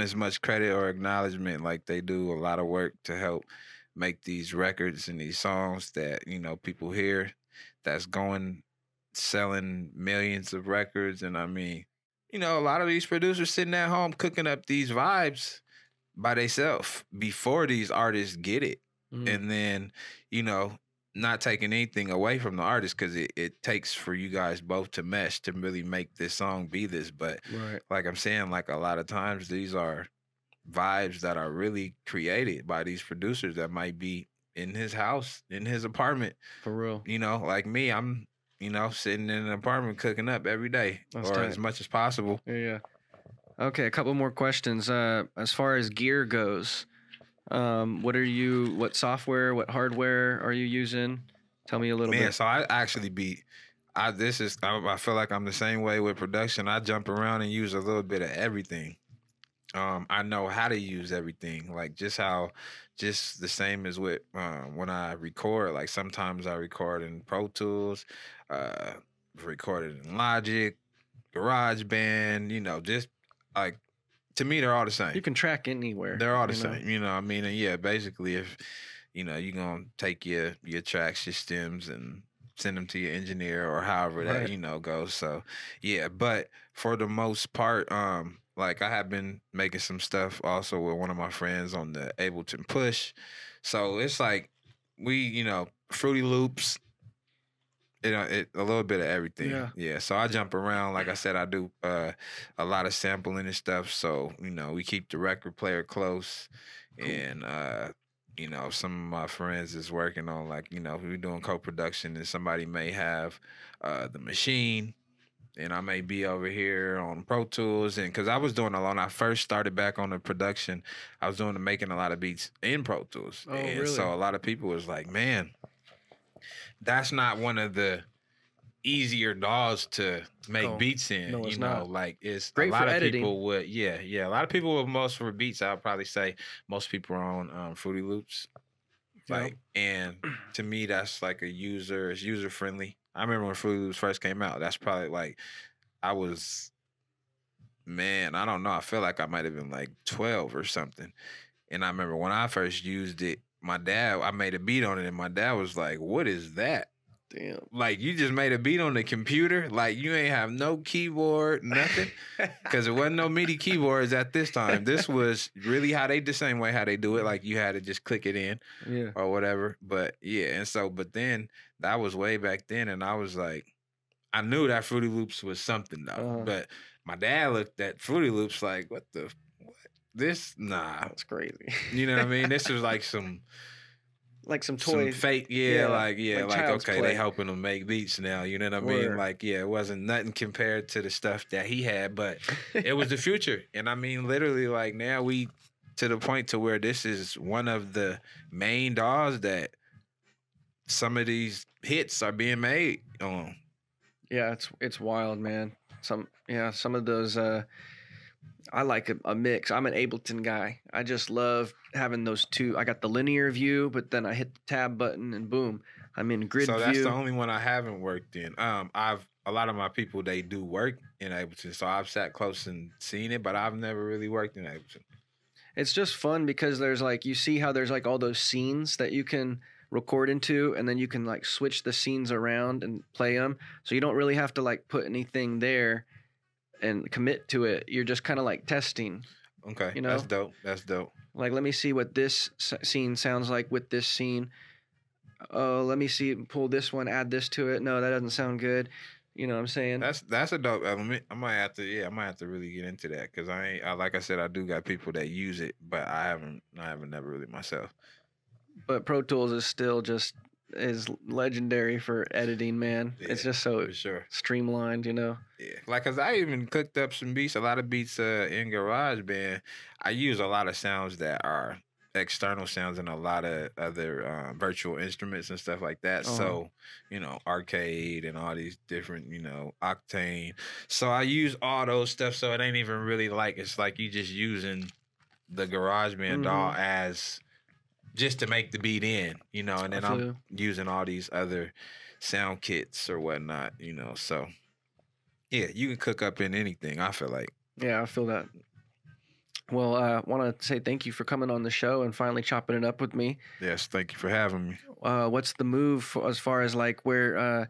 as much credit or acknowledgement, like, they do a lot of work to help make these records and these songs that, you know, people hear that's going selling millions of records. And I mean, you know, a lot of these producers sitting at home cooking up these vibes by themselves before these artists get it. Mm-hmm. And then, you know, not taking anything away from the artist, because it, it takes for you guys both to mesh to really make this song be this. But right. like I'm saying, like a lot of times these are vibes that are really created by these producers that might be in his house, in his apartment. For real. You know, like me, I'm, you know, sitting in an apartment cooking up every day. That's or tight. As much as possible. Yeah, yeah. Okay, a couple more questions. Uh, as far as gear goes, Um, what are you, what software, what hardware are you using? Tell me a little Man, bit. Man, so I actually be, I, this is, I, I feel like I'm the same way with production. I jump around and use a little bit of everything. Um, I know how to use everything. Like just how, just the same as with, uh, when I record, like sometimes I record in Pro Tools, uh, recorded in Logic, Garage Band, you know, just like. To me, they're all the same. You can track anywhere. They're all the you know? same. You know what I mean? And yeah, basically, if, you know, you're going to take your, your tracks, your stems, and send them to your engineer or however right. that, you know, goes. So, yeah. But for the most part, um, like, I have been making some stuff also with one of my friends on the Ableton Push. So, it's like we, you know, Fruity Loops, It, it a little bit of everything. Yeah. yeah. So I jump around. Like I said, I do uh, a lot of sampling and stuff. So, you know, we keep the record player close. Cool. And, uh, you know, some of my friends is working on, like, you know, we're doing co-production and somebody may have uh, the machine. And I may be over here on Pro Tools. And because I was doing a lot, when I first started back on the production, I was doing the making a lot of beats in Pro Tools. Oh, and really? So a lot of people was like, man, that's not one of the easier D A Ws to make oh, beats in. No, it's you know, not. Like it's great a lot for of editing. People would, yeah, yeah. A lot of people with most for beats, I would probably say most people are on um, Fruity Loops. Like, yeah. And to me, that's like a user. It's user friendly. I remember when Fruity Loops first came out. That's probably like I was, man, I don't know. I feel like I might have been like twelve or something. And I remember when I first used it. My dad, I made a beat on it, and my dad was like, "What is that? Damn! Like you just made a beat on the computer? Like you ain't have no keyboard, nothing? Because it wasn't no MIDI keyboards at this time. This was really how they the same way how they do it. Like you had to just click it in, yeah, or whatever. But yeah, and so, but then that was way back then, and I was like, I knew that Fruity Loops was something though. Uh-huh. But my dad looked at Fruity Loops like, what the. This, nah. That's crazy. You know what I mean? This is like some... like some toy... Some fake, yeah, yeah, like, yeah, like, like okay, play. They helping them make beats now, you know what I mean? Word. Like, yeah, it wasn't nothing compared to the stuff that he had, but it was the future. And I mean, literally, like, now we to the point to where this is one of the main D A Ws that some of these hits are being made on. Yeah, it's it's wild, man. Some, yeah, some of those... uh I like a, a mix. I'm an Ableton guy. I just love having those two. I got the linear view, but then I hit the tab button and boom, I'm in grid view. So that's view. The only one I haven't worked in. Um, I've a lot of my people, they do work in Ableton. So I've sat close and seen it, but I've never really worked in Ableton. It's just fun because there's like, you see how there's like all those scenes that you can record into, and then you can like switch the scenes around and play them. So you don't really have to like put anything there and commit to it. You're just kind of like testing. Okay, you know? That's dope. That's dope. Like, let me see what this scene sounds like with this scene. Oh, uh, let me see, pull this one, add this to it. No, that doesn't sound good. You know what I'm saying? That's that's a dope element. I might have to, yeah, I might have to really get into that because I ain't. I, like I said, I do got people that use it, but I haven't, I haven't never really myself. But Pro Tools is still just is legendary for editing, man. Yeah, it's just so sure. streamlined, you know? Yeah. Like, because I even cooked up some beats, a lot of beats uh, in GarageBand. I use a lot of sounds that are external sounds and a lot of other uh, virtual instruments and stuff like that. Uh-huh. So, you know, Arcade and all these different, you know, Octane. So I use all those stuff, so it ain't even really like, it's like you just using the GarageBand mm-hmm. D A W as... just to make the beat in, you know, and then I'm using all these other sound kits or whatnot, you know. So, yeah, you can cook up in anything, I feel like. Yeah, I feel that. Well, I uh, want to say thank you for coming on the show and finally chopping it up with me. Yes, thank you for having me. Uh, what's the move as far as, like, where uh,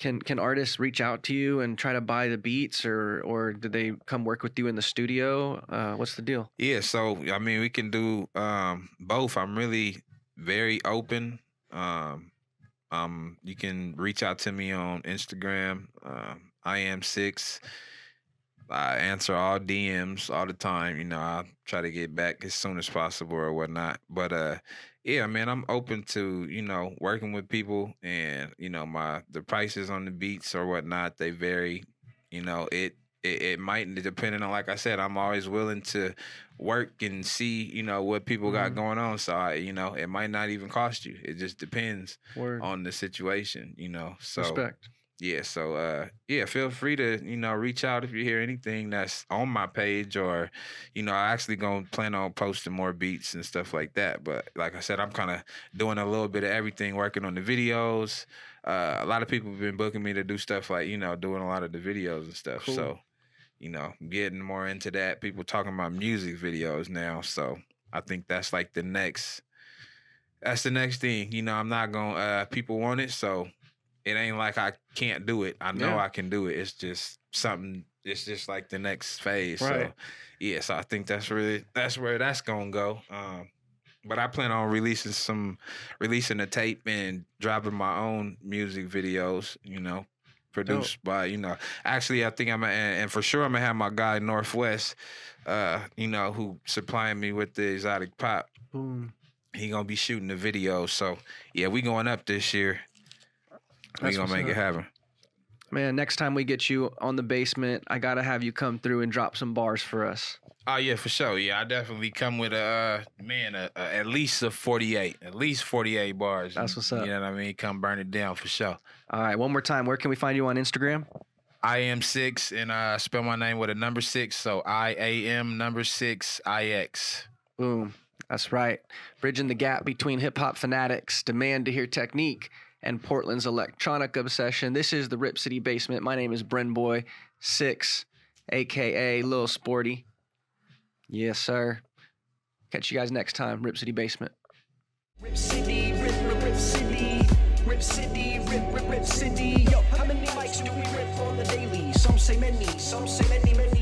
Can can artists reach out to you and try to buy the beats, or or did they come work with you in the studio? Uh, what's the deal? Yeah, so I mean, we can do um, both. I'm really very open. Um, um, you can reach out to me on Instagram. Um, I am six. I answer all D Ms all the time. You know, I try to get back as soon as possible or whatnot. But uh, yeah, man, I'm open to, you know, working with people, and, you know, my the prices on the beats or whatnot, they vary. You know, it it, it might, depending on, like I said, I'm always willing to work and see, you know, what people mm-hmm. got going on. So, I, you know, it might not even cost you. It just depends Word. on the situation, you know. So Respect. Yeah, so, uh, yeah, feel free to, you know, reach out if you hear anything that's on my page, or, you know, I actually gonna plan on posting more beats and stuff like that. But like I said, I'm kind of doing a little bit of everything, working on the videos. Uh, a lot of people have been booking me to do stuff like, you know, doing a lot of the videos and stuff. Cool. So, you know, getting more into that. People talking about music videos now. So I think that's like the next, that's the next thing. You know, I'm not gonna, uh, people want it, so. It ain't like I can't do it. I know yeah. I can do it. It's just something. It's just like the next phase. Right. So, yeah. So I think that's really that's where that's gonna go. Um, but I plan on releasing some, releasing a tape and dropping my own music videos. You know, produced Dope. by you know. Actually, I think I'm gonna, and for sure I'm gonna have my guy Northwest. Uh, you know, who supplying me with the Exotic Pop. Boom. He gonna be shooting the video. So yeah, we going up this year. We're going to make it happen. Man, next time we get you on the basement, I got to have you come through and drop some bars for us. Oh, yeah, for sure. Yeah, I definitely come with, a uh, man, a, a, at least a forty-eight. At least forty-eight bars. That's what's up. You know what I mean? Come burn it down for sure. All right, one more time. Where can we find you on Instagram? I am six, and I uh, spell my name with a number six, so I A M number six I X. Boom. That's right. Bridging the gap between hip-hop fanatics, demand to hear technique, and Portland's electronic obsession. This is the Rip City Basement. My name is Bren Boy, six, a k a. Lil Sporty. Yes, sir. Catch you guys next time. Rip City Basement. Rip City, Rip, Rip, Rip City. Rip City, Rip, Rip, Rip City. Yo, how many mics do we rip on the daily? Some say many, some say many, many.